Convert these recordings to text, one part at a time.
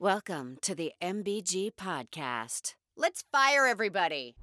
Welcome to the MBG Podcast. Let's fire everybody.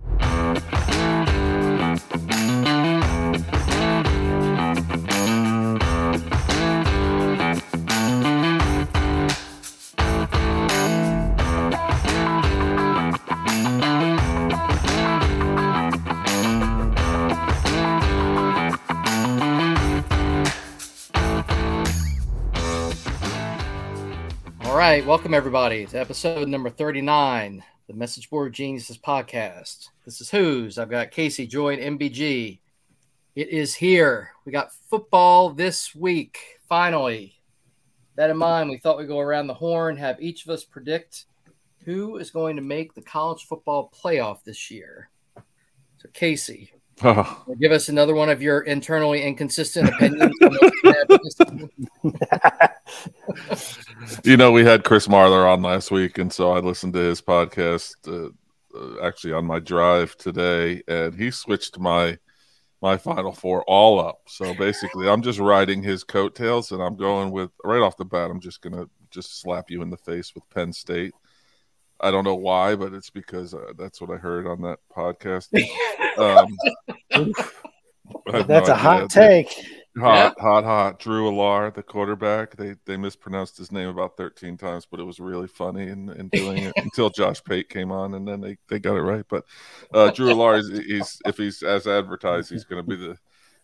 All right, welcome everybody to episode number 39, the Message Board Geniuses podcast. This is Who's. I've got Casey, Joy, and MBG. It is here. We got football this week, finally. That in mind, we thought we'd go around the horn, have each of us predict who is going to make the college football playoff this year. So, Casey, give us another one of your internally inconsistent opinions. You know, we had Chris Marler on last week, and so I listened to his podcast actually on my drive today, and he switched my Final Four all up. So basically, I'm just riding his coattails, and I'm going with, right off the bat, I'm just going to just slap you in the face with Penn State. I don't know why, but it's because that's what I heard on that podcast. That's a hot take. Hot. Drew Allar, the quarterback. They mispronounced his name about 13 times, but it was really funny in doing it until Josh Pate came on, and then they got it right. But Drew Allar, he's, if he's as advertised, he's going to be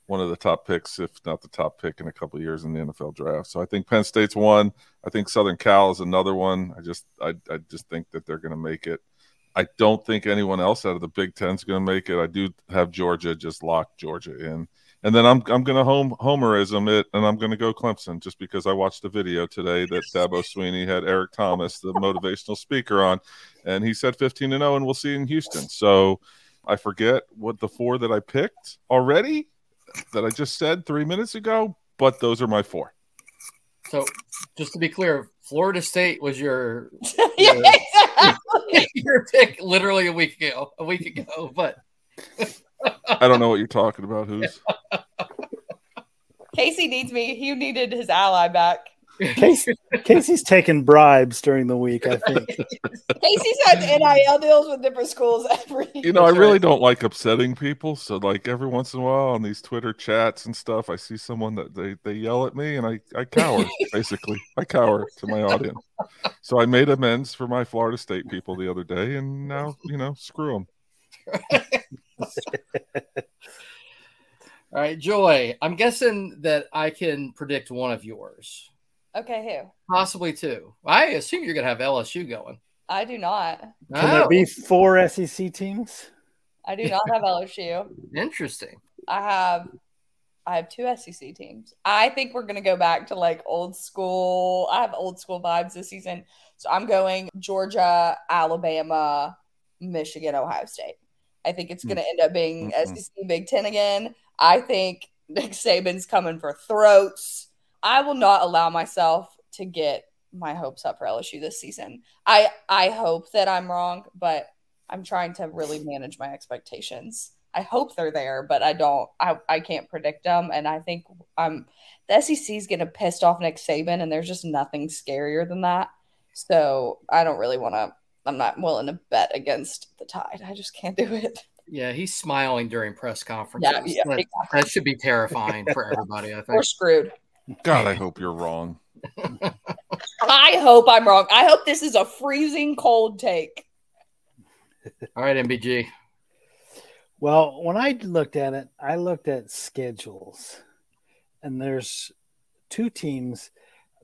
one of the top picks, if not the top pick in a couple of years in the NFL draft. So I think Penn State's one. I think Southern Cal is another one. I just think that they're going to make it. I don't think anyone else out of the Big Ten is going to make it. I do have Georgia, just lock Georgia in. And then I'm going to homerism it, and I'm going to go Clemson, just because I watched a video today that Dabo Sweeney had Eric Thomas, the motivational speaker, on, and he said 15-0, and we'll see in Houston. So I forget what the four that I picked already that I just said 3 minutes ago, but those are my four. So just to be clear, Florida State was your pick literally a week ago, but I don't know what you're talking about, Who's. Casey needs me. He needed his ally back. Casey's taking bribes during the week, I think. Casey's had NIL deals with different schools every year. You know, I really don't like upsetting people. So, like, every once in a while on these Twitter chats and stuff, I see someone that they yell at me, and I cower, basically. I cower to my audience. So I made amends for my Florida State people the other day, and now, you know, screw them. All right, Joy, I'm guessing that I can predict one of yours. Okay, who? Possibly two. I assume you're going to have LSU going. I do not. Can there be four SEC teams? I do not have LSU. Interesting. I have two SEC teams. I think we're going to go back to like old school. I have old school vibes this season. So I'm going Georgia, Alabama, Michigan, Ohio State. I think it's going to end up being SEC Big Ten again. I think Nick Saban's coming for throats. I will not allow myself to get my hopes up for LSU this season. I hope that I'm wrong, but I'm trying to really manage my expectations. I hope they're there, but I don't. I can't predict them, and I think the SEC is going to piss off Nick Saban, and there's just nothing scarier than that. So I don't really want to. I'm not willing to bet against the Tide. I just can't do it. Yeah, he's smiling during press conferences. Yeah, exactly. That should be terrifying for everybody, I think. We're screwed. God, I hope you're wrong. I hope I'm wrong. I hope this is a freezing cold take. All right, MBG. Well, when I looked at it, I looked at schedules. And there's two teams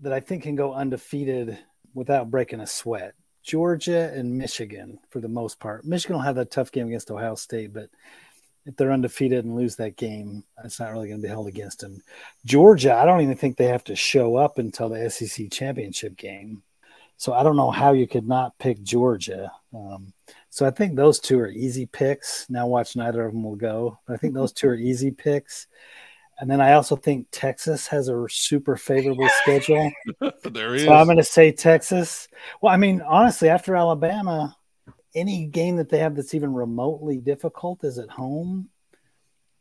that I think can go undefeated without breaking a sweat. Georgia and Michigan, for the most part. Michigan will have a tough game against Ohio State, but if they're undefeated and lose that game, it's not really going to be held against them. Georgia, I don't even think they have to show up until the SEC championship game. So I don't know how you could not pick Georgia. So I think those two are easy picks. Now watch, neither of them will go. But I think those two are easy picks. And then I also think Texas has a super favorable schedule. So I'm going to say Texas. Well, I mean, honestly, after Alabama, any game that they have that's even remotely difficult is at home.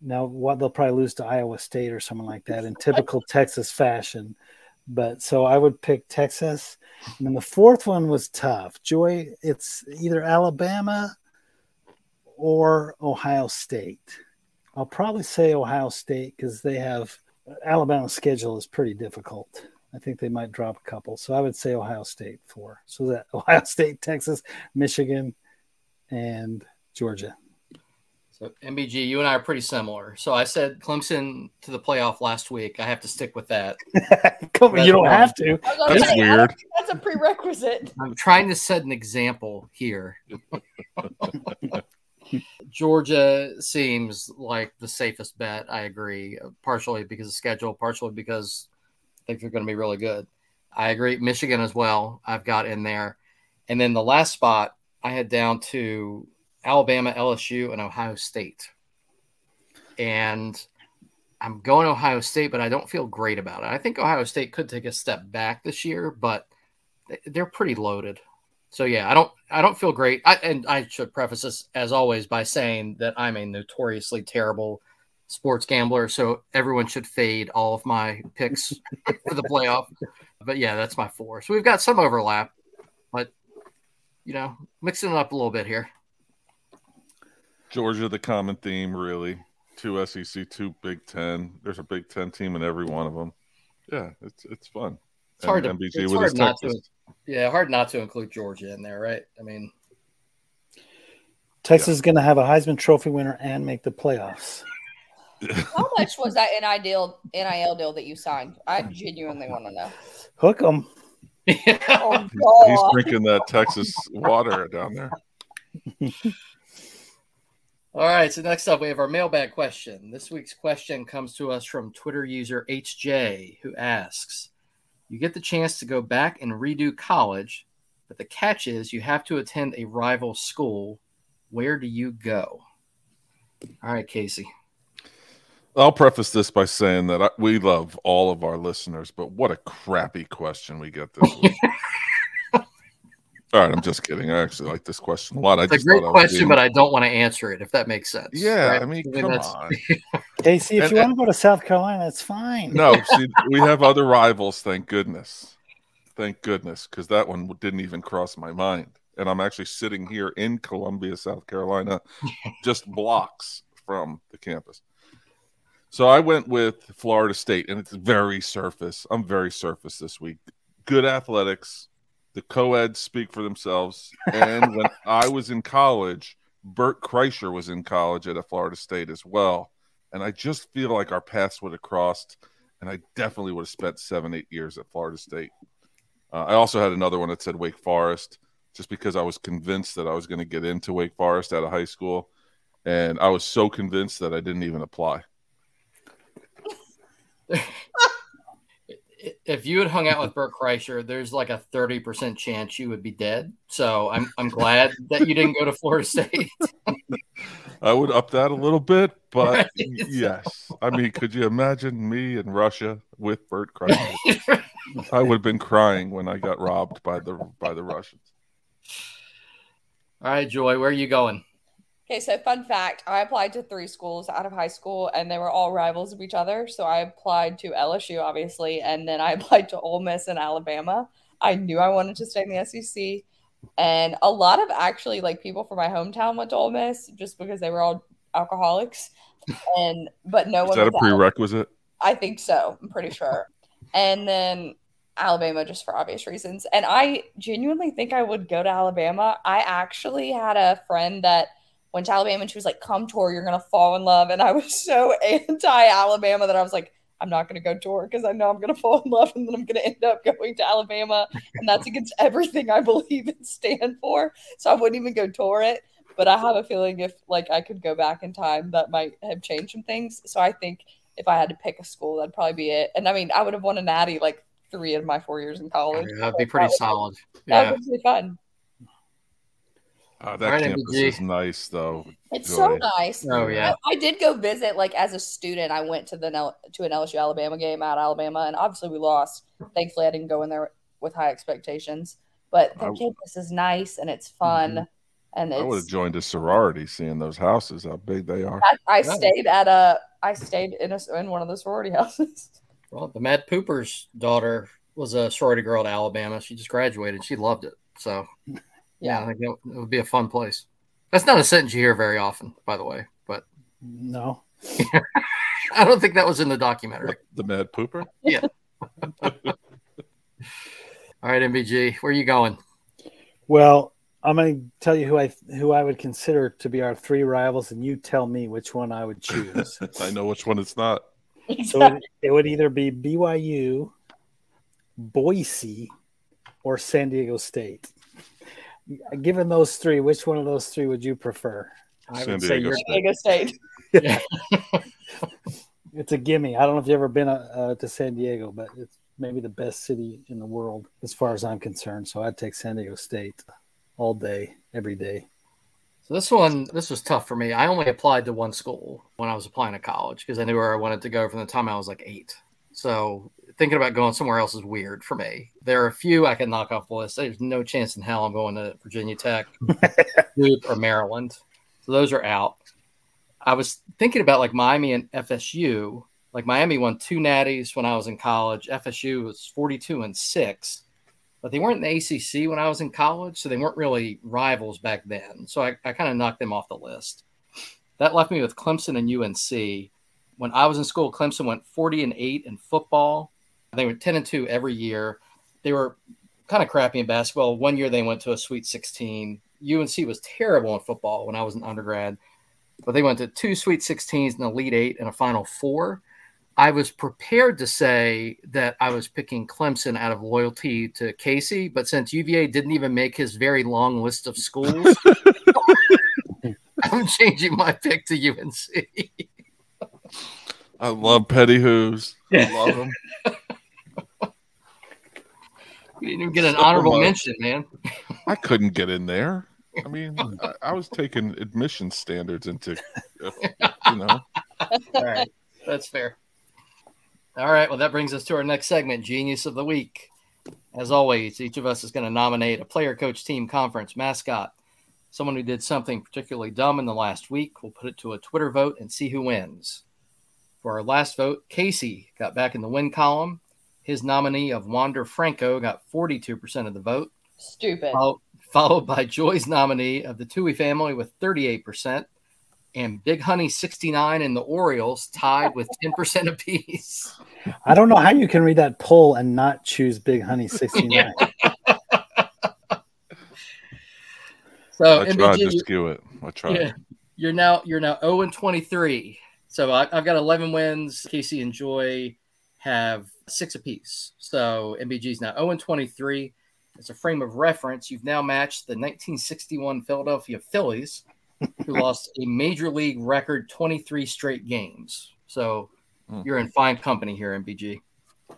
Now, what they'll probably lose to Iowa State or someone like that in typical Texas fashion. But so I would pick Texas. And then the fourth one was tough. Joy, it's either Alabama or Ohio State. I'll probably say Ohio State because they have Alabama's schedule is pretty difficult. I think they might drop a couple. So I would say Ohio State 4. So that Ohio State, Texas, Michigan, and Georgia. So, MBG, you and I are pretty similar. So, I said Clemson to the playoff last week. I have to stick with that. You don't have to. That's weird. That's a prerequisite. I'm trying to set an example here. Georgia seems like the safest bet. I agree, partially because of schedule, partially because I think they're going to be really good. I agree. Michigan as well, I've got in there. And then the last spot I had down to Alabama, LSU, and Ohio State. And I'm going Ohio State, but I don't feel great about it. I think Ohio State could take a step back this year, but they're pretty loaded. So, yeah, I don't feel great. I should preface this, as always, by saying that I'm a notoriously terrible sports gambler, so everyone should fade all of my picks for the playoff. But, yeah, that's my 4. So we've got some overlap, but, you know, mixing it up a little bit here. Georgia, the common theme, really. 2 SEC, 2 Big Ten. There's a Big Ten team in every one of them. Yeah, it's fun. It's hard to, it's hard not to, yeah, hard not to include Georgia in there, right? I mean, Texas is going to have a Heisman Trophy winner and make the playoffs. How much was that NIL deal that you signed? I genuinely want to know. Hook 'em. Oh, he's drinking that Texas water down there. All right, so next up, we have our mailbag question. This week's question comes to us from Twitter user HJ, who asks, you get the chance to go back and redo college, but the catch is you have to attend a rival school. Where do you go? All right, Casey. I'll preface this by saying that we love all of our listeners, but what a crappy question we get this week. All right, I'm just kidding. I actually like this question a lot. It's a great question, but I don't want to answer it, if that makes sense. Yeah, right? I mean, come on. Casey, if you want to go to South Carolina, it's fine. No, see, we have other rivals, thank goodness. Thank goodness, because that one didn't even cross my mind. And I'm actually sitting here in Columbia, South Carolina, just blocks from the campus. So I went with Florida State, and it's very surface. I'm very surface this week. Good athletics. The co-eds speak for themselves. And when I was in college, Bert Kreischer was in college at Florida State as well. And I just feel like our paths would have crossed, and I definitely would have spent 7-8 years at Florida State. I also had another one that said Wake Forest, just because I was convinced that I was going to get into Wake Forest out of high school. And I was so convinced that I didn't even apply. If you had hung out with Bert Kreischer, there's like a 30% chance you would be dead. So I'm glad that you didn't go to Florida State. I would up that a little bit, but right? Yes. I mean, could you imagine me in Russia with Bert Kreischer? I would have been crying when I got robbed by the Russians. All right, Joy, where are you going? Okay, so fun fact, I applied to 3 schools out of high school, and they were all rivals of each other. So I applied to LSU, obviously, and then I applied to Ole Miss and Alabama. I knew I wanted to stay in the SEC. And a lot of actually, like, people from my hometown went to Ole Miss just because they were all alcoholics. But no one was. Is that a prerequisite? I think so. I'm pretty sure. And then Alabama, just for obvious reasons. And I genuinely think I would go to Alabama. I actually had a friend that went to Alabama, and she was like, come tour, you're going to fall in love. And I was so anti-Alabama that I was like, I'm not going to go tour because I know I'm going to fall in love and then I'm going to end up going to Alabama. And that's against everything I believe and stand for. So I wouldn't even go tour it. But I have a feeling if like I could go back in time, that might have changed some things. So I think if I had to pick a school, that'd probably be it. And I mean, I would have won a natty like 3 of my 4 years in college. Yeah, that'd be pretty solid. Yeah. That would be fun. That campus is nice, though. It's so nice. Oh yeah, I did go visit. Like as a student, I went to an LSU Alabama game out of Alabama, and obviously we lost. Thankfully, I didn't go in there with high expectations. But the campus is nice and it's fun. Mm-hmm. And I would have joined a sorority seeing those houses, how big they are. I stayed in one of the sorority houses. Well, the Mad Pooper's daughter was a sorority girl at Alabama. She just graduated. She loved it. So, yeah, I think it would be a fun place. That's not a sentence you hear very often, by the way. But no. I don't think that was in the documentary. The Mad Pooper? Yeah. All right, MBG, where are you going? Well, I'm going to tell you who I would consider to be our three rivals, and you tell me which one I would choose. I know which one it's not. So it would either be BYU, Boise, or San Diego State. Given those three, which one of those three would you prefer? I would say San Diego State. Yeah. It's a gimme. I don't know if you've ever been to San Diego, but it's maybe the best city in the world as far as I'm concerned. So I'd take San Diego State all day, every day. So this was tough for me. I only applied to one school when I was applying to college because I knew where I wanted to go from the time I was like 8. So thinking about going somewhere else is weird for me. There are a few I can knock off the list. There's no chance in hell I'm going to Virginia Tech, Duke, or Maryland. So those are out. I was thinking about like Miami and FSU. Like Miami won 2 natties when I was in college. FSU was 42-6, but they weren't in the ACC when I was in college, so they weren't really rivals back then. So I kind of knocked them off the list. That left me with Clemson and UNC. When I was in school, Clemson went 40-8 in football. They were 10-2 every year. They were kind of crappy in basketball. One year they went to a Sweet 16. UNC was terrible in football when I was an undergrad, but they went to 2 Sweet 16s, an Elite 8, and a Final 4. I was prepared to say that I was picking Clemson out of loyalty to Casey, but since UVA didn't even make his very long list of schools, I'm changing my pick to UNC. I love petty hooves. I love them. You didn't even get an honorable mention, man. I couldn't get in there. I mean, I was taking admission standards into, you know. All right. That's fair. All right. Well, that brings us to our next segment, Genius of the Week. As always, each of us is going to nominate a player, coach, team, conference, mascot, someone who did something particularly dumb in the last week. We'll put it to a Twitter vote and see who wins. For our last vote, Casey got back in the win column. His nominee of Wander Franco got 42% of the vote. Stupid. Followed by Joy's nominee of the Tui family with 38%, and Big Honey 69 and the Orioles tied with 10% apiece. I don't know how you can read that poll and not choose Big Honey 69. So I tried to skew it. I tried. Yeah, you're now 0-23. So I've got 11 wins. Casey and Joy have 6 apiece. So MBG's now 0-23. It's a frame of reference. You've now matched the 1961 Philadelphia Phillies, who lost a major league record 23 straight games. So you're in fine company here, MBG. All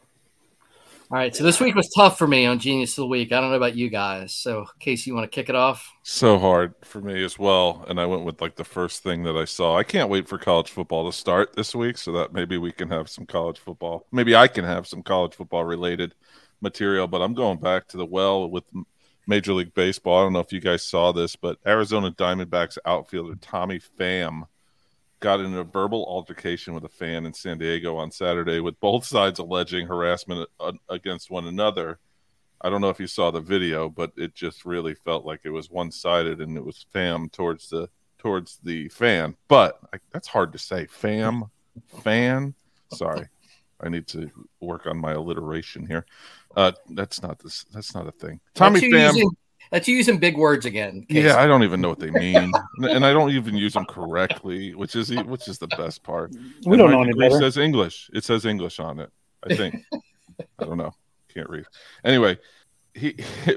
right, so this week was tough for me on Genius of the Week. I don't know about you guys. So, Casey, you want to kick it off? So hard for me as well, and I went with like the first thing that I saw. I can't wait for college football to start this week so that maybe we can have some college football. Maybe I can have some college football-related material, but I'm going back to the well with Major League Baseball. I don't know if you guys saw this, but Arizona Diamondbacks outfielder Tommy Pham got in a verbal altercation with a fan in San Diego on Saturday, with both sides alleging harassment against one another. I don't know if you saw the video, but it just really felt like it was one-sided, and it was Pham towards the fan. But that's hard to say. Pham, fan. Sorry, I need to work on my alliteration here. That's not a thing. Tommy Pham. That's you using big words again. Casey. Yeah, I don't even know what they mean, and I don't even use them correctly, which is the best part. We don't know any better. It says English. It says English on it, I think. I don't know. Can't read. Anyway,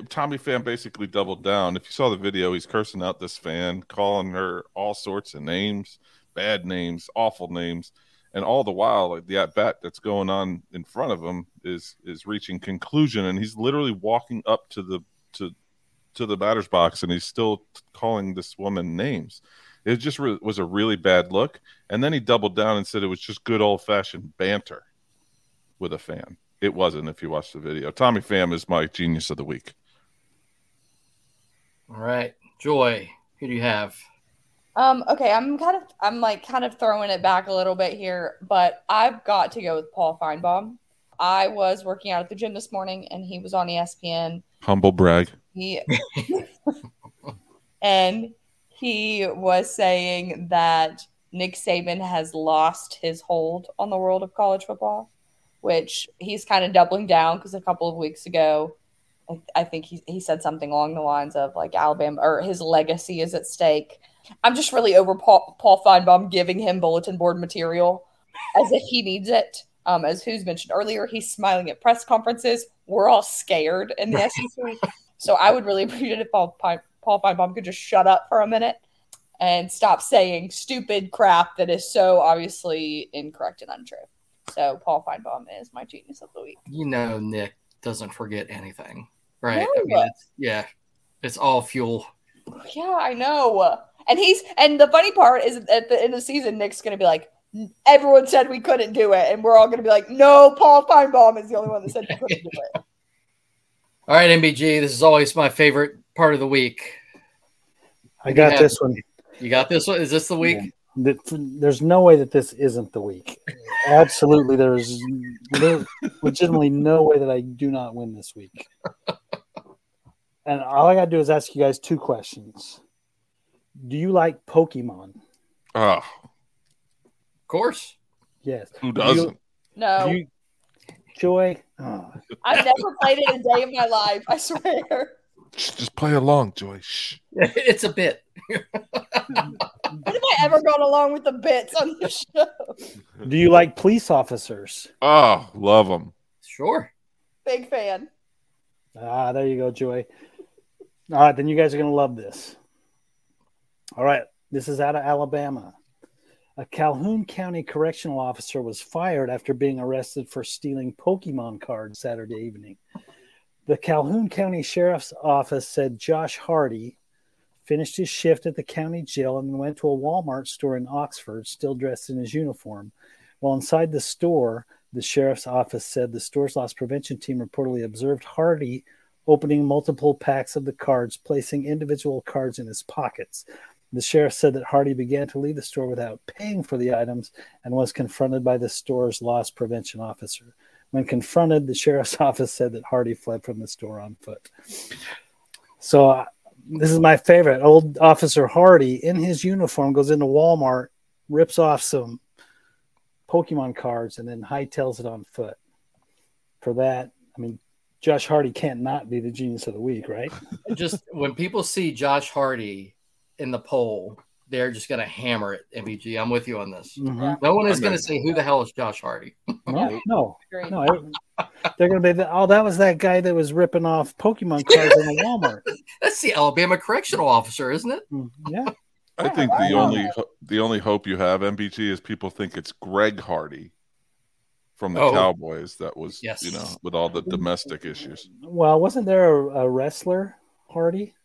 Tommy Pham basically doubled down. If you saw the video, he's cursing out this fan, calling her all sorts of names, bad names, awful names, and all the while, like, the at bat that's going on in front of him is reaching conclusion, and he's literally walking up to the batter's box, and he's still calling this woman names. It just was a really bad look. And then he doubled down and said it was just good old-fashioned banter with a fan. It wasn't, if you watch the video. Tommy Pham is my Genius of the Week. All right. Joy, who do you have? Okay, I'm kind of throwing it back a little bit here, but I've got to go with Paul Finebaum. I was working out at the gym this morning, and he was on ESPN. Humble brag. And he was saying that Nick Saban has lost his hold on the world of college football, which he's kind of doubling down because a couple of weeks ago, I think he said something along the lines of like Alabama or his legacy is at stake. I'm just really over Paul Finebaum giving him bulletin board material as if he needs it. As who's mentioned earlier, he's smiling at press conferences. We're all scared in the SEC. So I would really appreciate it if Paul Finebaum could just shut up for a minute and stop saying stupid crap that is so obviously incorrect and untrue. So Paul Finebaum is my genius of the week. You know, Nick doesn't forget anything, right? No. I mean, it's all fuel. Yeah, I know. And the funny part is at the end of the season, Nick's going to be like, everyone said we couldn't do it. And we're all going to be like, no, Paul Finebaum is the only one that said we couldn't do it. All right, MBG, this is always my favorite part of the week. I got this one. You got this one? Is this the week? Yeah. There's no way that this isn't the week. Absolutely, there's legitimately no way that I do not win this week. And all I got to do is ask you guys two questions. Do you like Pokemon? Of course. Yes. Who doesn't? Joy? Oh. I've never played it a day of my life, I swear. Just play along, Joy. Shh. It's a bit. When have I ever gone along with the bits on the show? Do you like police officers? Oh, love them. Sure. Big fan. Ah, there you go, Joy. All right, then you guys are going to love this. All right, this is out of Alabama. A Calhoun County correctional officer was fired after being arrested for stealing Pokemon cards Saturday evening. The Calhoun County Sheriff's Office said Josh Hardy finished his shift at the county jail and went to a Walmart store in Oxford, still dressed in his uniform. While inside the store, the sheriff's office said the store's loss prevention team reportedly observed Hardy opening multiple packs of the cards, placing individual cards in his pockets. The sheriff said that Hardy began to leave the store without paying for the items and was confronted by the store's loss prevention officer. When confronted, the sheriff's office said that Hardy fled from the store on foot. So this is my favorite. Old Officer Hardy, in his uniform, goes into Walmart, rips off some Pokemon cards, and then hightails it on foot. For that, I mean, Josh Hardy can't not be the genius of the week, right? Just when people see Josh Hardy in the poll, they're just going to hammer it, MBG. I'm with you on this. Mm-hmm. No one is going to say, who the hell is Josh Hardy? No. They're going to be, that was that guy that was ripping off Pokemon cards in a Walmart. That's the Alabama correctional officer, isn't it? Yeah. I think the only hope you have, MBG, is people think it's Greg Hardy from the Cowboys that was, with all the domestic issues. Well, wasn't there a wrestler, Hardy?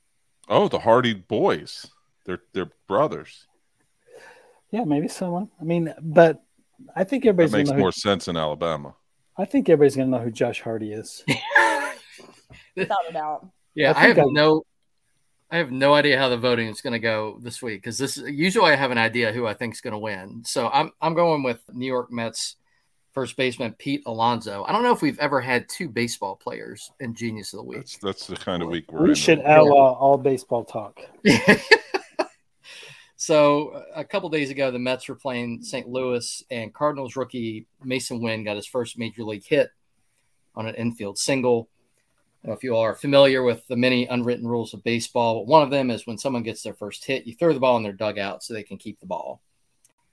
Oh, the Hardy boys. They're brothers. Yeah, maybe someone. I mean, but I think everybody's that makes more sense in Alabama. I think everybody's going to know who Josh Hardy is. Without a doubt. Yeah, I have no idea how the voting is going to go this week because usually I have an idea who I think is going to win. So I'm going with New York Mets first baseman Pete Alonso. I don't know if we've ever had two baseball players in Genius of the Week. That's the kind of week we're in. We should outlaw all baseball talk. So a couple days ago, the Mets were playing St. Louis, and Cardinals rookie Mason Wynn got his first major league hit on an infield single. I don't know if you all are familiar with the many unwritten rules of baseball, but one of them is when someone gets their first hit, you throw the ball in their dugout so they can keep the ball.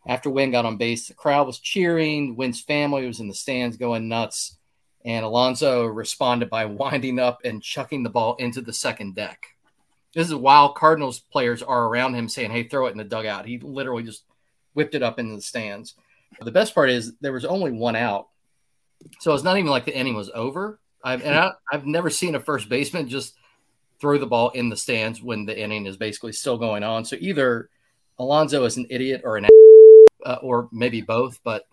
After Wynn got on base, the crowd was cheering. Wynn's family was in the stands going nuts, and Alonso responded by winding up and chucking the ball into the second deck. This is while Cardinals players are around him saying, hey, throw it in the dugout. He literally just whipped it up into the stands. The best part is there was only one out. So it's not even like the inning was over. I've never seen a first baseman just throw the ball in the stands when the inning is basically still going on. So either Alonso is an idiot or an or maybe both. But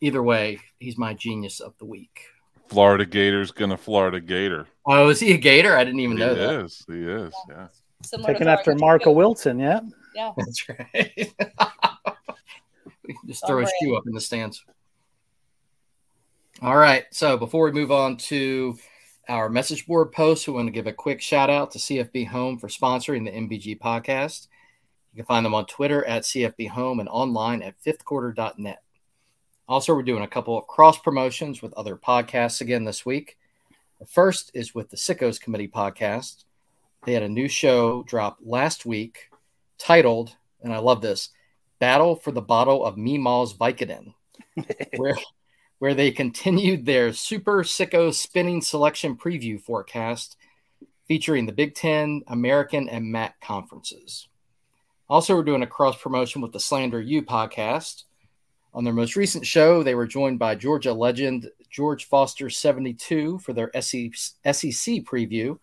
either way, he's my genius of the week. Florida Gator's going to Florida Gator. Oh, is he a Gator? I didn't even know that. He is, yeah. Similar taken after Marco Wilson, yeah. Yeah, that's right. Just throw his shoe up in the stands. All right. So before we move on to our message board posts, we want to give a quick shout out to CFB Home for sponsoring the MBG podcast. You can find them on Twitter at CFB Home and online at fifthquarter.net. Also, we're doing a couple of cross promotions with other podcasts again this week. The first is with the Sickos Committee podcast. They had a new show drop last week titled, and I love this, Battle for the Bottle of Meemaw's Vicodin, where they continued their Super Sicko Spinning Selection Preview forecast featuring the Big Ten, American, and MAC conferences. Also, we're doing a cross-promotion with the Slander U podcast. On their most recent show, they were joined by Georgia legend George Foster 72 for their SEC preview,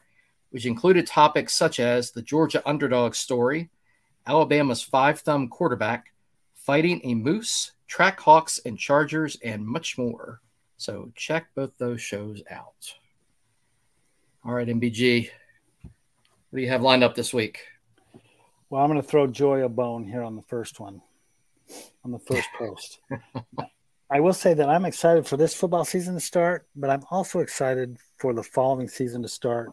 which included topics such as the Georgia underdog story, Alabama's five-thumb quarterback, fighting a moose, track hawks and chargers, and much more. So check both those shows out. All right, MBG, what do you have lined up this week? Well, I'm going to throw Joy a bone here on the first one, on the first post. I will say that I'm excited for this football season to start, but I'm also excited for the following season to start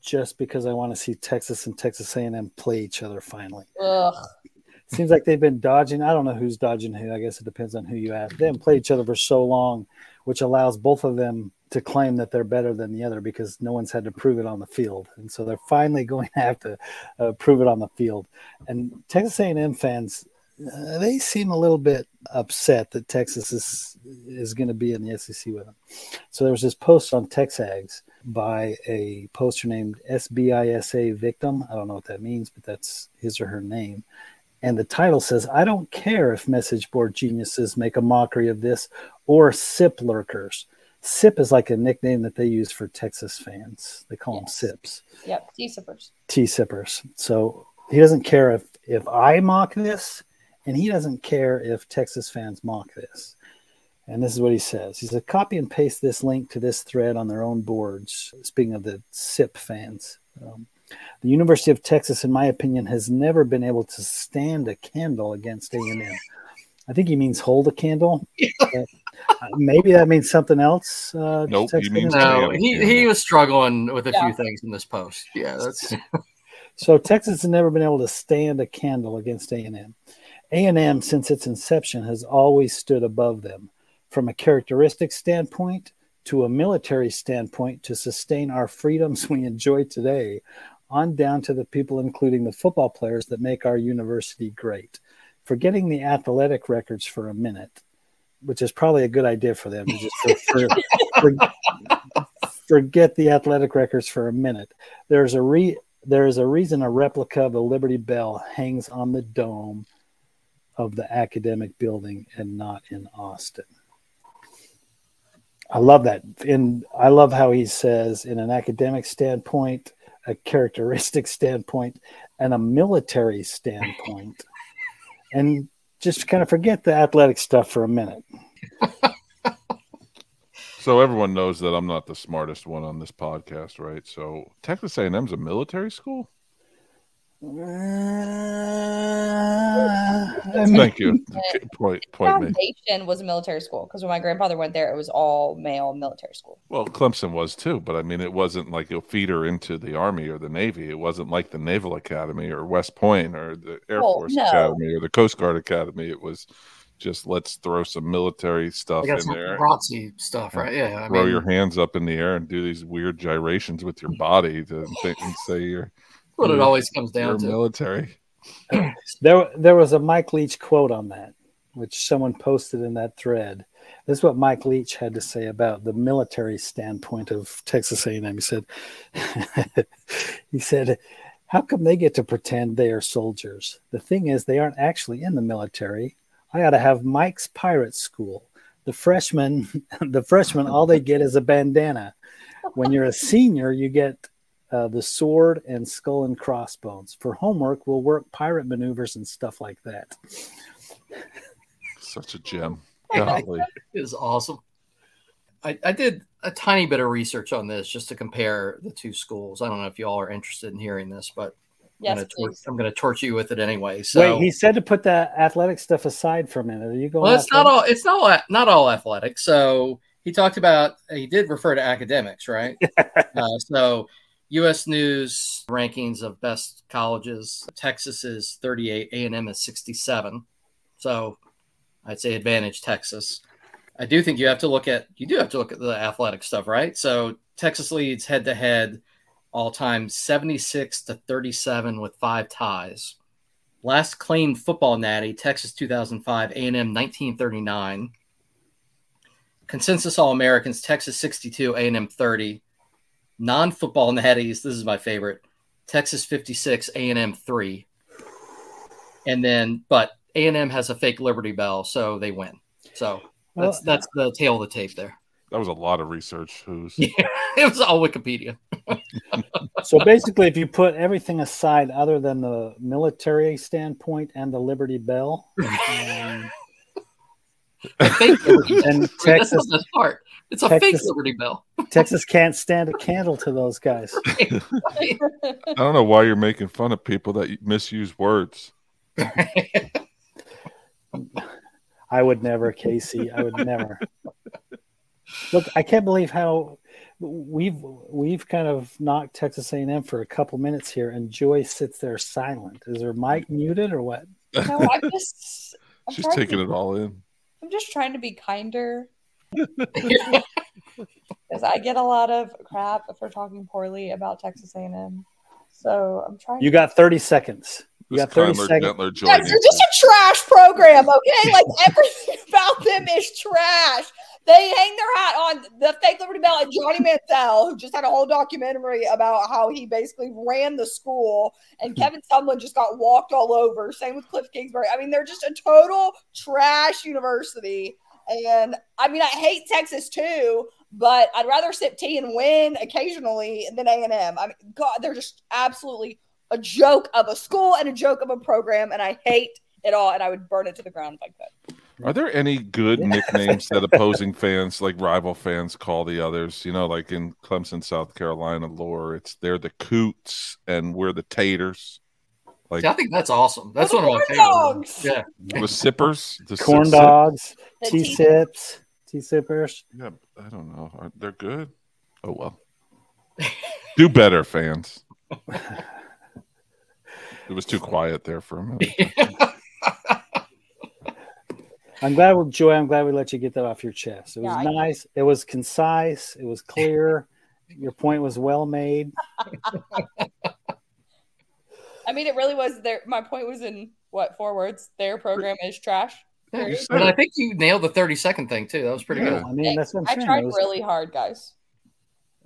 just because I want to see Texas and Texas A&M play each other finally. Ugh. Seems like they've been dodging. I don't know who's dodging who. I guess it depends on who you ask. They haven't played each other for so long, which allows both of them to claim that they're better than the other because no one's had to prove it on the field. And so they're finally going to have to prove it on the field. And Texas A&M fans, they seem a little bit upset that Texas is going to be in the SEC with them. So there was this post on Texags by a poster named SBISA Victim. I don't know what that means, but that's his or her name. And the title says, I don't care if message board geniuses make a mockery of this or SIP lurkers. SIP is like a nickname that they use for Texas fans. They call them SIPs. Yep, T-sippers. T-sippers. So he doesn't care if I mock this, and he doesn't care if Texas fans mock this. And this is what he says. He said, copy and paste this link to this thread on their own boards. Speaking of the SIP fans. The University of Texas, in my opinion, has never been able to stand a candle against A&M. I think he means hold a candle. Maybe that means something else. Nope, he means no. He was struggling with a few things in this post. Yeah, that's so Texas has never been able to stand a candle against A&M. A&M, since its inception, has always stood above them from a characteristic standpoint to a military standpoint to sustain our freedoms we enjoy today, on down to the people, including the football players, that make our university great. Forgetting the athletic records for a minute, which is probably a good idea for them to just forget the athletic records for a minute. There is a reason a replica of the Liberty Bell hangs on the dome of the academic building and not in Austin. I love that. And I love how he says, in an academic standpoint, a characteristic standpoint, and a military standpoint. And just kind of forget the athletic stuff for a minute. So everyone knows that I'm not the smartest one on this podcast, right? So Texas A&M's a military school? Thank you. Point Foundation was a military school because when my grandfather went there, it was all male military school. Well, Clemson was too, but I mean, it wasn't like a feeder into the Army or the Navy. It wasn't like the Naval Academy or West Point or the Air Force Academy or the Coast Guard Academy. It was just let's throw some military stuff in there. Nazi stuff, right? Yeah. Throw your hands up in the air and do these weird gyrations with your body to and say you're. What it always comes down to. Military. There was a Mike Leach quote on that, which someone posted in that thread. This is what Mike Leach had to say about the military standpoint of Texas A&M. He said, how come they get to pretend they are soldiers? The thing is, they aren't actually in the military. I ought to have Mike's Pirate School. The freshmen, all they get is a bandana. When you're a senior, you get the sword and skull and crossbones. For homework, we'll work pirate maneuvers and stuff like that. Such a gem. Golly. It is awesome. I did a tiny bit of research on this just to compare the two schools. I don't know if you all are interested in hearing this, but I'm going to torture you with it anyway. So wait, he said to put the athletic stuff aside for a minute. Are you going? Well, it's not all athletic. So he talked about, he did refer to academics, right? So U.S. News rankings of best colleges, Texas is 38, A&M is 67. So I'd say advantage Texas. I do think you have to look at, you do have to look at the athletic stuff, right? So Texas leads head to head all time 76-37 with 5 ties. Last claimed football natty, Texas 2005, A&M 1939. Consensus All-Americans, Texas 62, A&M 30. Non-football natties, this is my favorite, Texas 56, A&M 3. And then, but A&M has a fake Liberty Bell, so they win. So that's the tail of the tape there. That was a lot of research. It was all Wikipedia. So basically, if you put everything aside other than the military standpoint and the Liberty Bell, and Texas, that's part. It's a fake Liberty Bell. Texas can't stand a candle to those guys. Right. I don't know why you're making fun of people that misuse words. I would never, Casey. I would never. Look, I can't believe how we've kind of knocked Texas A&M for a couple minutes here, and Joy sits there silent. Is her mic muted or what? No, I'm she's taking it all in. I'm just trying to be kinder, because I get a lot of crap for talking poorly about Texas A&M. So I'm trying. You got 30 seconds. You got 30 seconds. Guys, they're just a trash program, okay? Like, everything about them is trash. They hang their hat on the fake Liberty Bell and Johnny Manziel, who just had a whole documentary about how he basically ran the school, and Kevin Sumlin just got walked all over. Same with Cliff Kingsbury. I mean, they're just a total trash university. And, I mean, I hate Texas, too, but I'd rather sip tea and win occasionally than A&M. I mean, God, they're just absolutely – a joke of a school and a joke of a program, and I hate it all, and I would burn it to the ground if I could. Are there any good nicknames that opposing fans, like rival fans, call the others? You know, like in Clemson, South Carolina lore, it's they're the Coots and we're the Taters. Like, I think that's awesome. That's one of my favorites. Yeah, the Sippers, the Corn Dogs, T-Sips, T-Sippers. Yeah, I don't know. They're good. Oh, well. Do better, fans. It was too quiet there for a minute. I'm glad, Joy, I'm glad we let you get that off your chest. It was nice. It was concise. It was clear. Your point was well made. I mean, it really was. My point was in, what, 4 words? Their program is trash. Yeah, but I think you nailed the 30-second thing, too. That was pretty good. I mean, that's what I tried really hard, guys.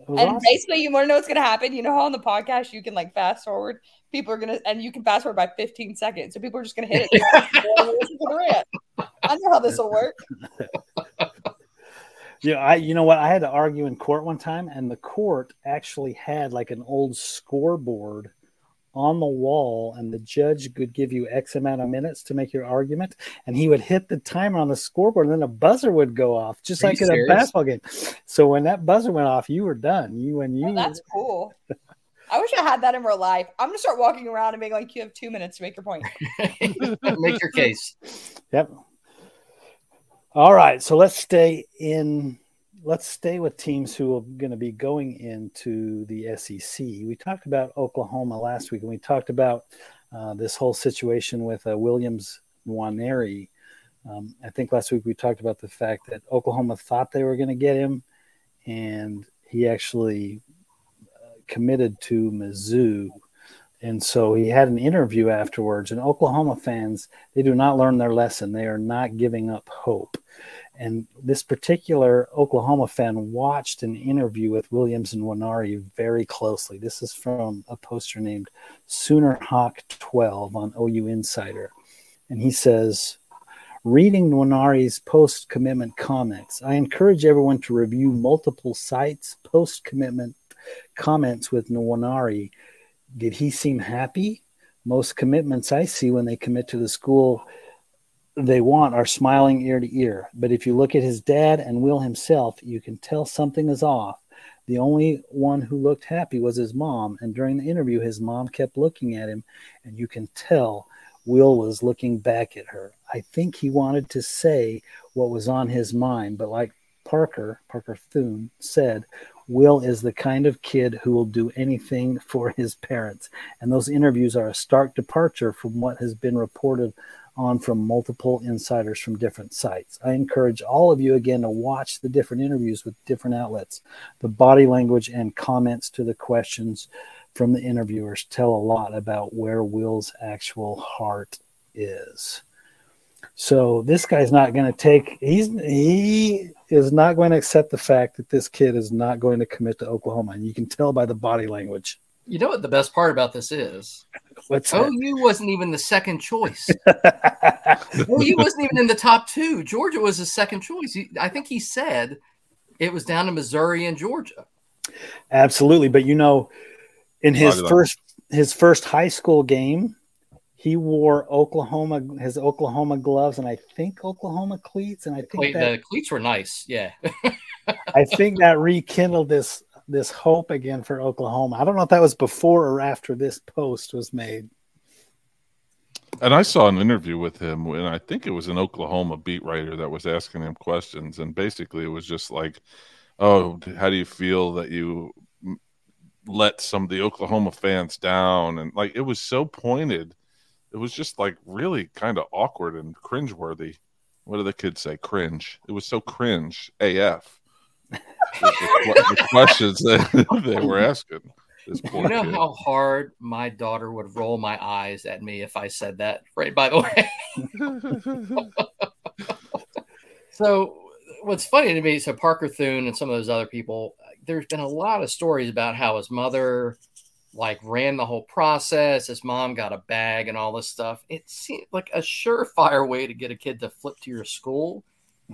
And awesome. Basically, you want to know what's going to happen. You know how on the podcast you can like fast forward. People are going to, and you can fast forward by 15 seconds. So people are just going to hit it. I know how this will work. Yeah, you know what? I had to argue in court one time, and the court actually had like an old scoreboard on the wall, and the judge could give you X amount of minutes to make your argument, and he would hit the timer on the scoreboard, and then a buzzer would go off, just like in a basketball game. So when that buzzer went off, you were done. Oh, that's cool. I wish I had that in real life. I'm going to start walking around and being like, you have 2 minutes to make your point. Make your case. Yep. All right, so let's stay with teams who are going to be going into the SEC. We talked about Oklahoma last week, and we talked about this whole situation with Williams Nwaneri. I think last week we talked about the fact that Oklahoma thought they were going to get him, and he actually committed to Mizzou. And so he had an interview afterwards, and Oklahoma fans, they do not learn their lesson. They are not giving up hope. And this particular Oklahoma fan watched an interview with Williams Nwaneri very closely. This is from a poster named Sooner Hawk 12 on OU Insider. And he says, reading Nwaneri's post-commitment comments, I encourage everyone to review multiple sites' post-commitment comments with Nwaneri. Did he seem happy? Most commitments I see when they commit to the school they want are smiling ear to ear. But if you look at his dad and Will himself, you can tell something is off. The only one who looked happy was his mom, and during the interview, his mom kept looking at him, and you can tell Will was looking back at her. I think he wanted to say what was on his mind, but like Parker Thune, said, Will is the kind of kid who will do anything for his parents. And those interviews are a stark departure from what has been reported on from multiple insiders from different sites. I encourage all of you again to watch the different interviews with different outlets. The body language and comments to the questions from the interviewers tell a lot about where Will's actual heart is. So this guy's not going to take, he is not going to accept the fact that this kid is not going to commit to Oklahoma. And you can tell by the body language. You know what the best part about this is? OU wasn't even the second choice. OU wasn't even in the top two. Georgia was his second choice. I think he said it was down to Missouri and Georgia. Absolutely. But, you know, in his first high school game, he wore his Oklahoma gloves and I think Oklahoma cleats. And I think the cleats were nice. Yeah. I think that rekindled this hope again for Oklahoma. I don't know if that was before or after this post was made. And I saw an interview with him when I think it was an Oklahoma beat writer that was asking him questions. And basically it was just like, oh, how do you feel that you let some of the Oklahoma fans down? And like, it was so pointed. It was just like really kind of awkward and cringeworthy. What do the kids say? Cringe. It was so cringe AF. the questions that they were asking. This poor you know kid. How hard my daughter would roll my eyes at me if I said that, right? By the way. So what's funny to me, so Parker Thune and some of those other people, there's been a lot of stories about how his mother like ran the whole process. His mom got a bag and all this stuff. It seemed like a surefire way to get a kid to flip to your school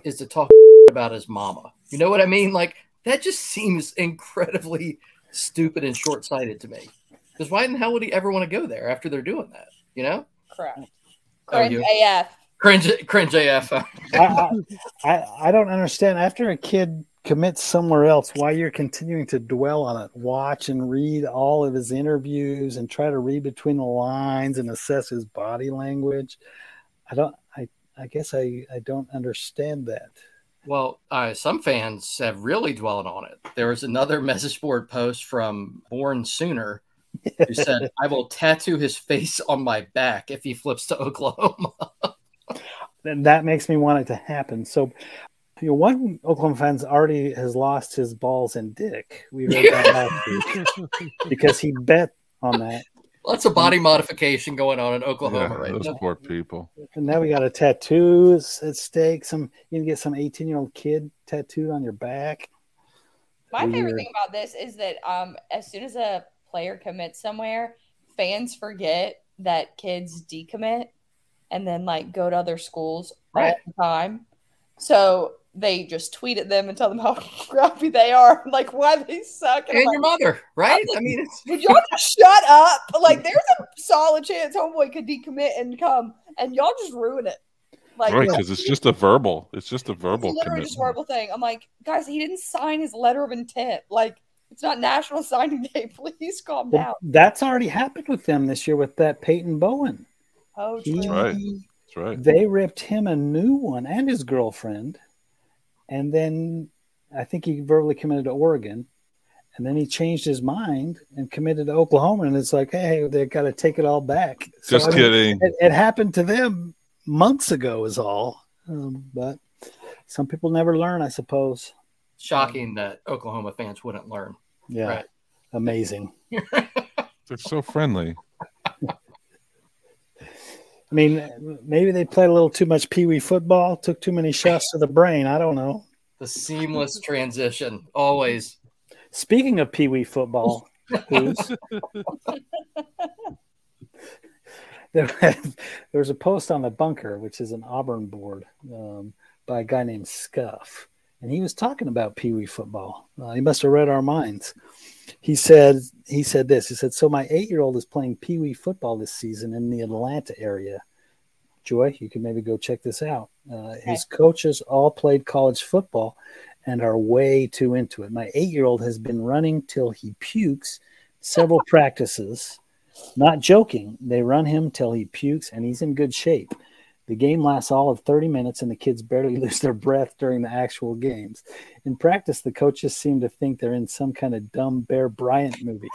is to talk about his mama. You know what I mean? Like that just seems incredibly stupid and short-sighted to me. Because why in the hell would he ever want to go there after they're doing that? You know? Correct. Cringe AF. Cringe AF. I don't understand. After a kid commits somewhere else, why you're continuing to dwell on it, watch and read all of his interviews and try to read between the lines and assess his body language. I guess I don't understand that. Well, some fans have really dwelled on it. There was another message board post from Born Sooner who said, I will tattoo his face on my back if he flips to Oklahoma. And that makes me want it to happen. So, you know, one Oklahoma fan already has lost his balls and dick. We read that last week because he bet on that. Lots of body modification going on in Oklahoma right now. Those poor people. And now we got a tattoo at stake. You can get some 18-year-old kid tattooed on your back. My favorite thing about this is that as soon as a player commits somewhere, fans forget that kids decommit and then like go to other schools all the time. So they just tweet at them and tell them how crappy they are, like why they suck. And your mother, right? I mean, would y'all just shut up? Like, there's a solid chance homeboy could decommit and come, and y'all just ruin it. Like, right? Because it's just a verbal, literally just a verbal thing. I'm like, guys, he didn't sign his letter of intent. Like, it's not National Signing Day. Please calm down. That's already happened with them this year with that Peyton Bowen. Oh, true. That's right. They ripped him a new one and his girlfriend. And then I think he verbally committed to Oregon, and then he changed his mind and committed to Oklahoma. And it's like, hey, they got to take it all back. Just kidding. It happened to them months ago is all. But some people never learn, I suppose. Shocking that Oklahoma fans wouldn't learn. Yeah. Right. Amazing. They're so friendly. I mean, maybe they played a little too much pee-wee football, took too many shots to the brain. I don't know. The seamless transition, always. Speaking of pee-wee football, there was a post on The Bunker, which is an Auburn board, by a guy named Scuff. And he was talking about pee-wee football. He must have read our minds. He said, so my 8-year-old is playing pee-wee football this season in the Atlanta area. Joy, you can maybe go check this out. His coaches all played college football and are way too into it. My 8-year-old has been running till he pukes several practices. Not joking. They run him till he pukes, and he's in good shape. The game lasts all of 30 minutes, and the kids barely lose their breath during the actual games. In practice, the coaches seem to think they're in some kind of dumb Bear Bryant movie.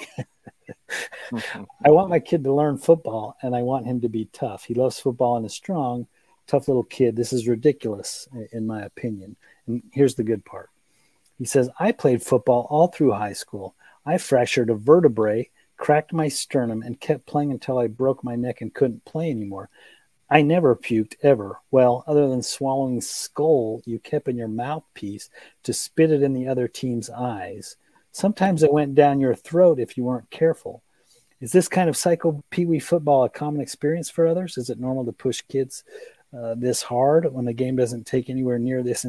I want my kid to learn football, and I want him to be tough. He loves football and is strong, tough little kid. This is ridiculous, in my opinion. And here's the good part. He says, I played football all through high school. I fractured a vertebrae, cracked my sternum, and kept playing until I broke my neck and couldn't play anymore. I never puked ever. Well, other than swallowing skull you kept in your mouthpiece to spit it in the other team's eyes. Sometimes it went down your throat if you weren't careful. Is this kind of psycho peewee football a common experience for others? Is it normal to push kids this hard when the game doesn't take anywhere near this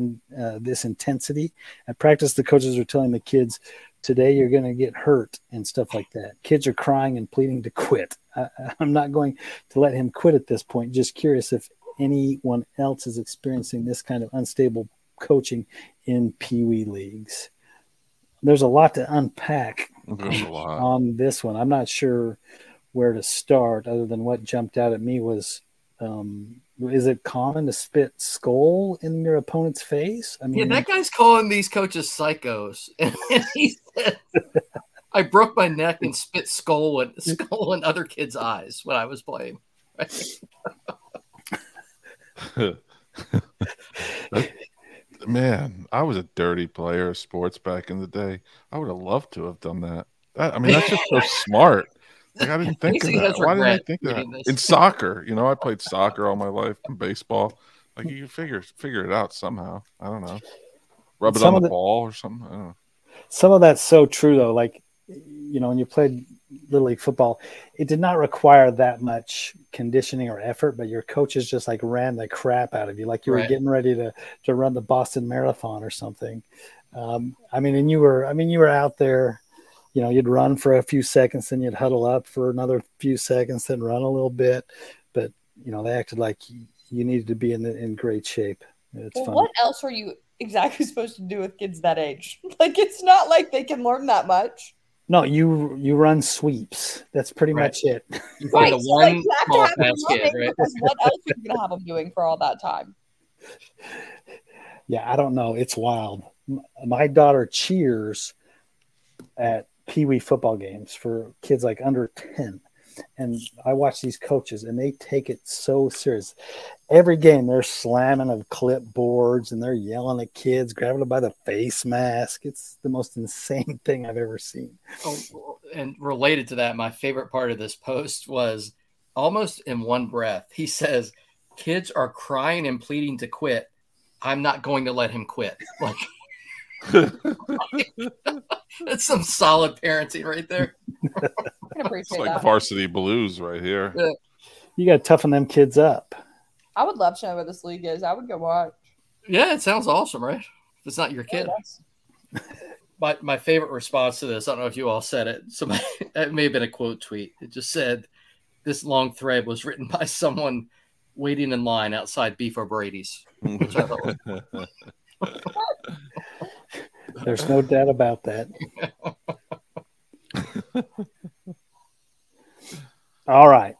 intensity? At practice, the coaches are telling the kids, today you're going to get hurt and stuff like that. Kids are crying and pleading to quit. I'm not going to let him quit at this point. Just curious if anyone else is experiencing this kind of unstable coaching in Pee Wee leagues. There's a lot to unpack on this one. I'm not sure where to start other than what jumped out at me was is it common to spit skull in your opponent's face? I mean, yeah, that guy's calling these coaches psychos. And he said, I broke my neck and spit skull in other kids' eyes when I was playing. Right? Man, I was a dirty player of sports back in the day. I would have loved to have done that. I mean, that's just so smart. Like, I didn't think of that. Why didn't I think of that? In soccer, you know, I played soccer all my life and baseball. Like, you figure it out somehow. I don't know. Rub it on the ball or something. I don't know. Some of that's so true, though. Like, you know, when you played Little League football, it did not require that much conditioning or effort, but your coaches just, like, ran the crap out of you. Like, you were getting ready to run the Boston Marathon or something. You were out there. You know, you'd run for a few seconds, then you'd huddle up for another few seconds, then run a little bit. But, you know, they acted like you needed to be in great shape. It's fun. What else are you exactly supposed to do with kids that age? Like, it's not like they can learn that much. No, you run sweeps. That's pretty much it. Right. So one small basket, right? What else are you going to have them doing for all that time? Yeah, I don't know. It's wild. My daughter cheers at Pee Wee football games for kids like under 10. And I watch these coaches, and they take it so serious. Every game, they're slamming of clipboards, and they're yelling at kids, grabbing them by the face mask. It's the most insane thing I've ever seen. Oh, and related to that, my favorite part of this post was almost in one breath. He says, kids are crying and pleading to quit. I'm not going to let him quit. Like, that's some solid parenting right there. It's like that. Varsity Blues right here. Yeah. You got to toughen them kids up. I would love to know where this league is. I would go watch. Yeah, it sounds awesome, right? If it's not your kid. Yeah, my favorite response to this, I don't know if you all said it. Somebody, that may have been a quote tweet. It just said, this long thread was written by someone waiting in line outside Beef O'Brady's. Which I thought was there's no doubt about that. All right.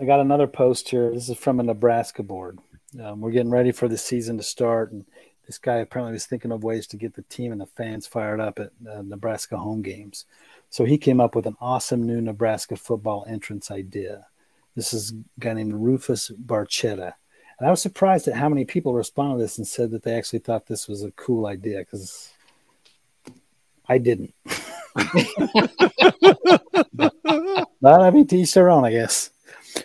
I got another post here. This is from a Nebraska board. We're getting ready for the season to start, and this guy apparently was thinking of ways to get the team and the fans fired up at Nebraska home games. So he came up with an awesome new Nebraska football entrance idea. This is a guy named Rufus Barchetta. And I was surprised at how many people responded to this and said that they actually thought this was a cool idea, because I didn't. But I mean, to each their own, I guess.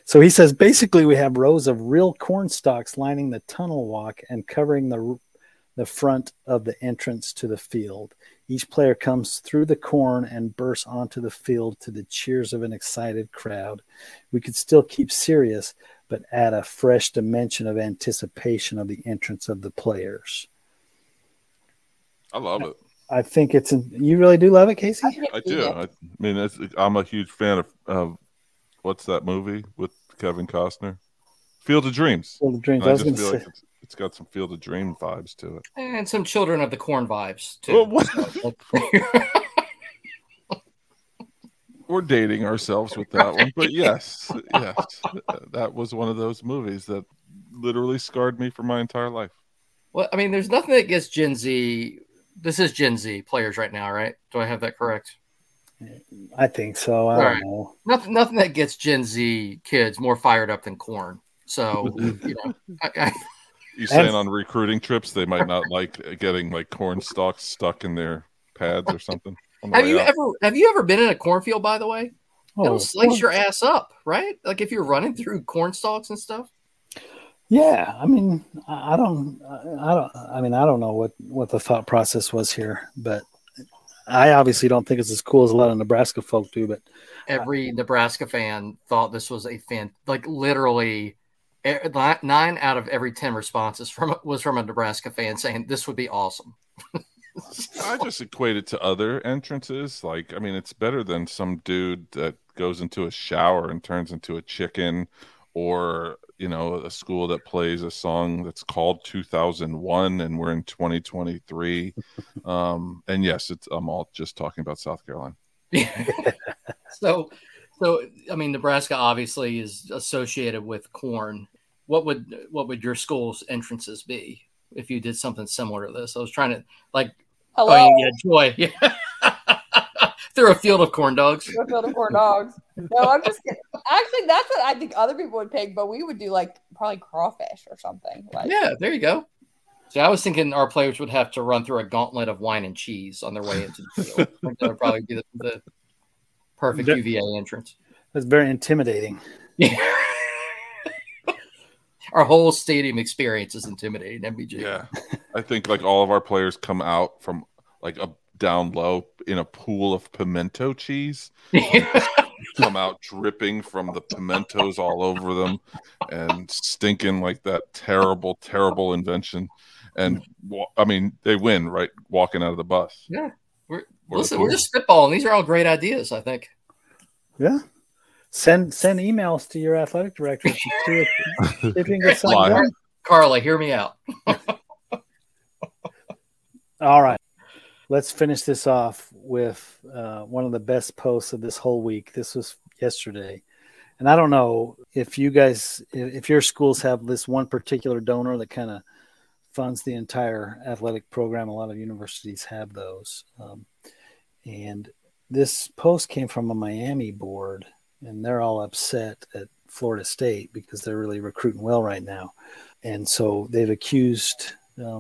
So he says, basically we have rows of real corn stalks lining the tunnel walk and covering the front of the entrance to the field. Each player comes through the corn and bursts onto the field to the cheers of an excited crowd. We could still keep serious, but add a fresh dimension of anticipation of the entrance of the players. I love it. I think it's you really do love it, Casey? I do. I mean, I'm a huge fan of what's that movie with Kevin Costner? Field of Dreams. Field of Dreams. I just feel like it's got some Field of Dream vibes to it. And some Children of the Corn vibes, too. We're dating ourselves with that one, but yes, that was one of those movies that literally scarred me for my entire life. Well, I mean, there's nothing against Gen Z. This is Gen Z players right now, right? Do I have that correct? I think so. I don't know. Nothing that gets Gen Z kids more fired up than corn. So, you know, you're saying on recruiting trips they might not like getting like corn stalks stuck in their pads or something. Have you ever been in a cornfield, by the way? It'll slice your ass up, right? Like if you're running through corn stalks and stuff. Yeah, I mean, I don't know what the thought process was here, but I obviously don't think it's as cool as a lot of Nebraska folk do. But every Nebraska fan thought this was a fan, like literally 9 out of every 10 responses was from a Nebraska fan saying this would be awesome. I just equate it to other entrances. Like, I mean, it's better than some dude that goes into a shower and turns into a chicken, or, you know, a school that plays a song that's called 2001 and we're in 2023. And yes, I'm all just talking about South Carolina. So, I mean, Nebraska obviously is associated with corn. What would your school's entrances be if you did something similar to this? I was trying to, like, hello. Oh, yeah, joy. Yeah. Through a field of corn dogs. Through a field of corn dogs. No, I'm just kidding. Actually, that's what I think other people would pick, but we would do, like, probably crawfish or something. Like, yeah, there you go. See, I was thinking our players would have to run through a gauntlet of wine and cheese on their way into the field. That would probably be the perfect UVA entrance. That's very intimidating. Yeah. Our whole stadium experience is intimidating, MBG. Yeah. I think like all of our players come out from like a down low in a pool of pimento cheese. Yeah. Come out dripping from the pimentos all over them and stinking like that terrible, terrible invention. And I mean, they win, right? Walking out of the bus. Yeah. We're just spitballing. These are all great ideas, I think. Yeah. Send emails to your athletic director. Carla, hear me out. All right. Let's finish this off with one of the best posts of this whole week. This was yesterday. And I don't know if you guys, if your schools have this one particular donor that kind of funds the entire athletic program. A lot of universities have those. And this post came from a Miami board. And they're all upset at Florida State because they're really recruiting well right now. And so they've accused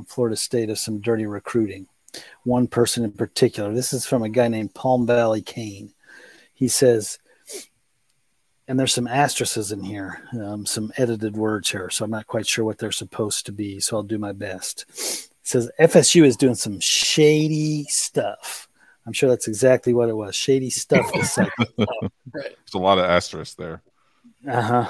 Florida State of some dirty recruiting. One person in particular, this is from a guy named Palm Valley Kane. He says, and there's some asterisks in here, some edited words here, so I'm not quite sure what they're supposed to be, so I'll do my best. He says, FSU is doing some shady stuff. I'm sure that's exactly what it was. Shady stuff this cycle. There's a lot of asterisks there. Uh-huh.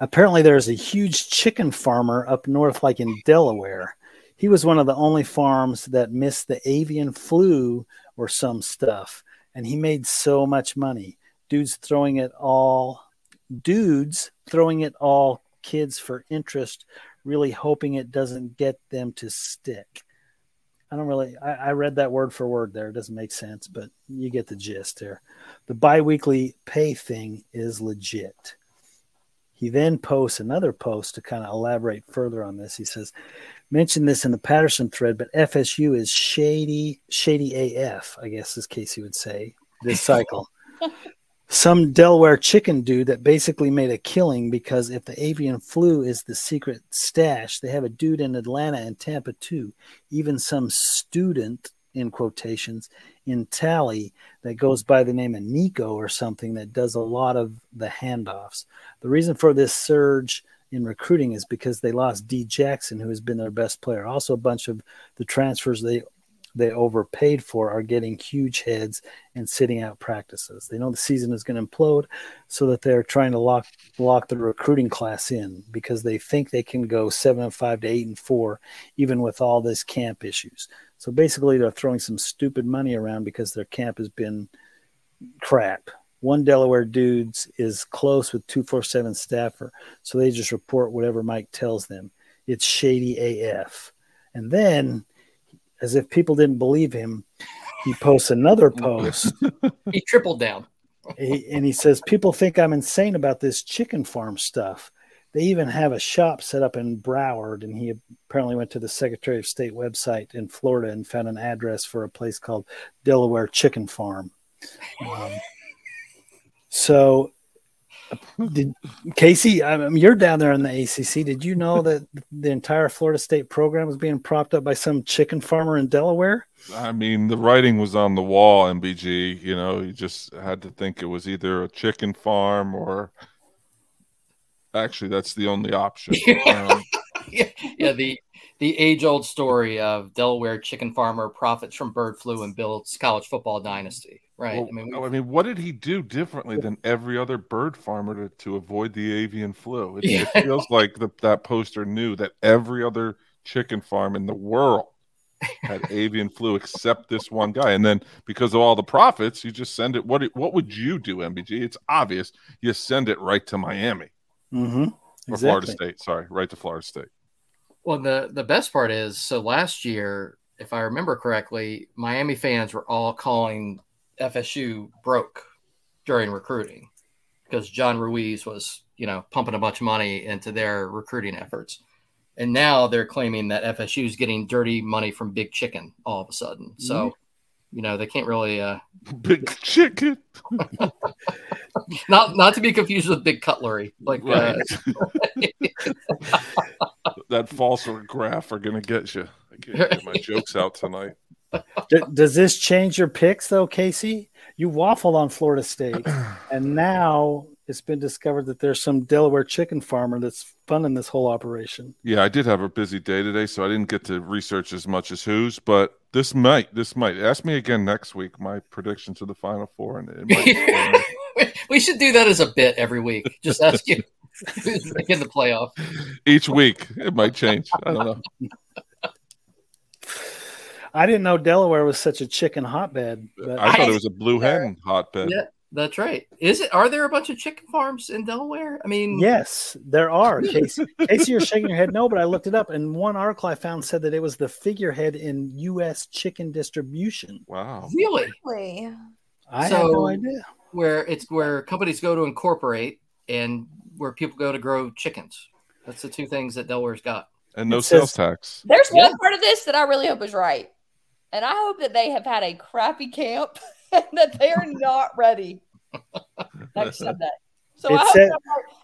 Apparently there's a huge chicken farmer up north, like in Delaware. He was one of the only farms that missed the avian flu or some stuff. And he made so much money. Dudes throwing it all kids for interest, really hoping it doesn't get them to stick. I read that word for word there. It doesn't make sense, but you get the gist there. The biweekly pay thing is legit. He then posts another post to kind of elaborate further on this. He says, mentioned this in the Patterson thread, but FSU is shady AF, I guess is Casey would say, this cycle. Some Delaware chicken dude that basically made a killing because if the avian flu is the secret stash, they have a dude in Atlanta and Tampa too. Even some student, in quotations, in Tally that goes by the name of Nico or something that does a lot of the handoffs. The reason for this surge in recruiting is because they lost D. Jackson, who has been their best player. Also, a bunch of the transfers they overpaid for are getting huge heads and sitting out practices. They know the season is going to implode, so that they're trying to lock the recruiting class in because they think they can go 7-5 to 8-4, even with all this camp issues. So basically they're throwing some stupid money around because their camp has been crap. One Delaware dudes is close with 247 staffer. So they just report whatever Mike tells them. It's shady AF. And then, as if people didn't believe him, he posts another post. He tripled down. And he says, people think I'm insane about this chicken farm stuff. They even have a shop set up in Broward, and he apparently went to the Secretary of State website in Florida and found an address for a place called Delaware Chicken Farm. So, did, Casey, I mean, you're down there in the ACC. Did you know that the entire Florida State program was being propped up by some chicken farmer in Delaware? I mean, the writing was on the wall, MBG. You know, you just had to think it was either a chicken farm or... Actually, that's the only option. Yeah, the age-old story of Delaware chicken farmer profits from bird flu and builds college football dynasty, right? Well, I mean, what did he do differently than every other bird farmer to avoid the avian flu? It feels like that poster knew that every other chicken farm in the world had avian flu except this one guy. And then because of all the profits, you just send it. What would you do, MBG? It's obvious. You send it right to Miami. Mm-hmm. Or exactly. Florida State. Sorry, right to Florida State. Well, the best part is, so last year, if I remember correctly, Miami fans were all calling FSU broke during recruiting because John Ruiz was, you know, pumping a bunch of money into their recruiting efforts. And now they're claiming that FSU is getting dirty money from Big Chicken all of a sudden. Mm-hmm. So, you know, they can't really Big Chicken. Not to be confused with Big Cutlery, like right. That false graph are going to get you. I can't get my jokes out tonight. Does this change your picks, though, Casey? You waffled on Florida State, and now it's been discovered that there's some Delaware chicken farmer that's funding this whole operation. Yeah, I did have a busy day today, so I didn't get to research as much as who's, but this might. Ask me again next week my prediction to the Final Four, and it might. We should do that as a bit every week. Just ask you who's making the playoff. Each week. It might change. I don't know. I didn't know Delaware was such a chicken hotbed. But I thought it was a blue hen hotbed. Yeah, that's right. Is it? Are there a bunch of chicken farms in Delaware? I mean, yes, there are. Casey, you're shaking your head no, but I looked it up, and one article I found said that it was the figurehead in U.S. chicken distribution. Wow. Really? I had no idea. Where companies go to incorporate and where people go to grow chickens. That's the two things that Delaware's got. And no sales tax. There's one part of this that I really hope is right. And I hope that they have had a crappy camp and that they are not ready next Sunday. So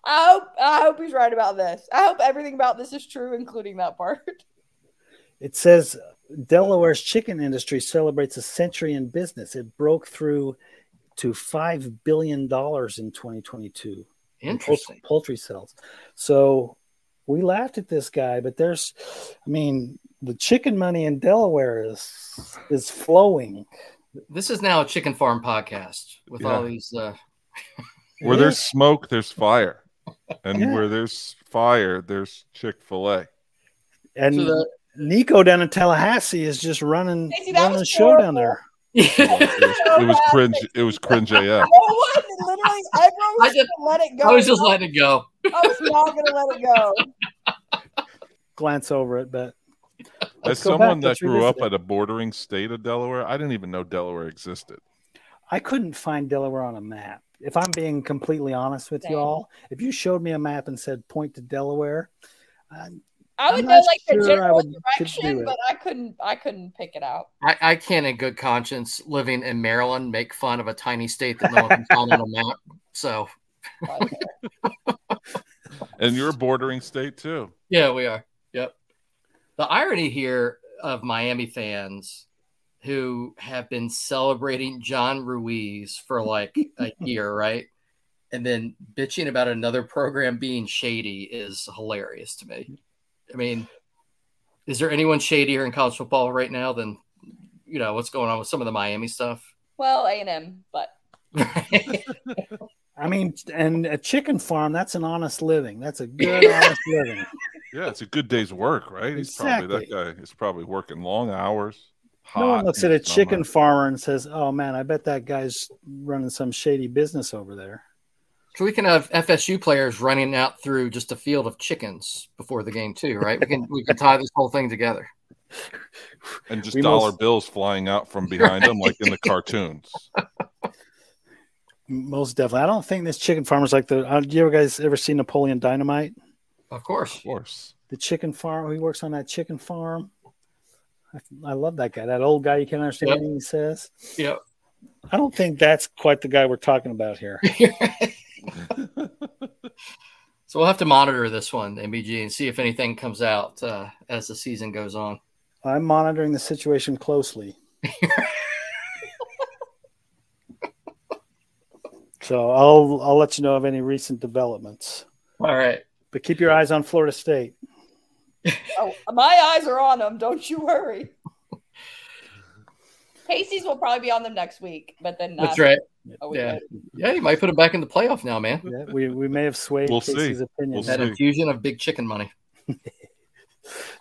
I hope he's right about this. I hope everything about this is true, including that part. It says Delaware's chicken industry celebrates a century in business. It broke through to $5 billion in 2022. Interesting. Poultry sales. So we laughed at this guy, but the chicken money in Delaware is flowing. This is now a chicken farm podcast with all these. Where there's smoke, there's fire. And where there's fire, there's Chick-fil-A. And so Nico down in Tallahassee is just running the show down there. It was cringe. It was cringe AF. I was just letting it go. I was not going to let it go. Glance over it, but as someone that grew up at a bordering state of Delaware, I didn't even know Delaware existed. I couldn't find Delaware on a map. If I'm being completely honest with you all, if you showed me a map and said point to Delaware, I would know like the general direction, but I couldn't pick it out. I can't in good conscience living in Maryland make fun of a tiny state that no one can find on a map. So and you're a bordering state too. Yeah, we are. Yep. The irony here of Miami fans who have been celebrating John Ruiz for like a year, right? And then bitching about another program being shady is hilarious to me. I mean, is there anyone shadier in college football right now than, you know, what's going on with some of the Miami stuff? Well, A&M, but. I mean, and a chicken farm, that's an honest living. That's a good, honest living. Yeah, it's a good day's work, right? Exactly. That guy is probably working long hours. No one looks at a chicken farmer and says, oh, man, I bet that guy's running some shady business over there. So we can have FSU players running out through just a field of chickens before the game too, right? We can tie this whole thing together. And just dollar bills flying out from behind them like in the cartoons. Most definitely. I don't think this chicken farmer's like do you guys ever see Napoleon Dynamite? Of course. Of course. The chicken farm. He works on that chicken farm. I love that guy. That old guy you can't understand anything he says. Yep. I don't think that's quite the guy we're talking about here. So we'll have to monitor this one, MBG, and see if anything comes out as the season goes on. I'm monitoring the situation closely. So I'll let you know of any recent developments. All right. But keep your eyes on Florida State. Oh, my eyes are on them. Don't you worry. Casey's will probably be on them next week, but then not. That's right. Oh, yeah, you might put him back in the playoff now, man. Yeah, we may have swayed Casey's opinion. We'll that see. Infusion of big chicken money.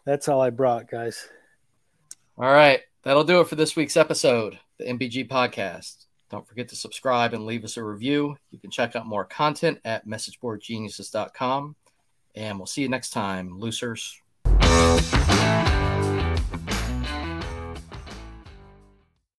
That's all I brought, guys. All right. That'll do it for this week's episode, the MBG Podcast. Don't forget to subscribe and leave us a review. You can check out more content at messageboardgeniuses.com. And we'll see you next time, losers.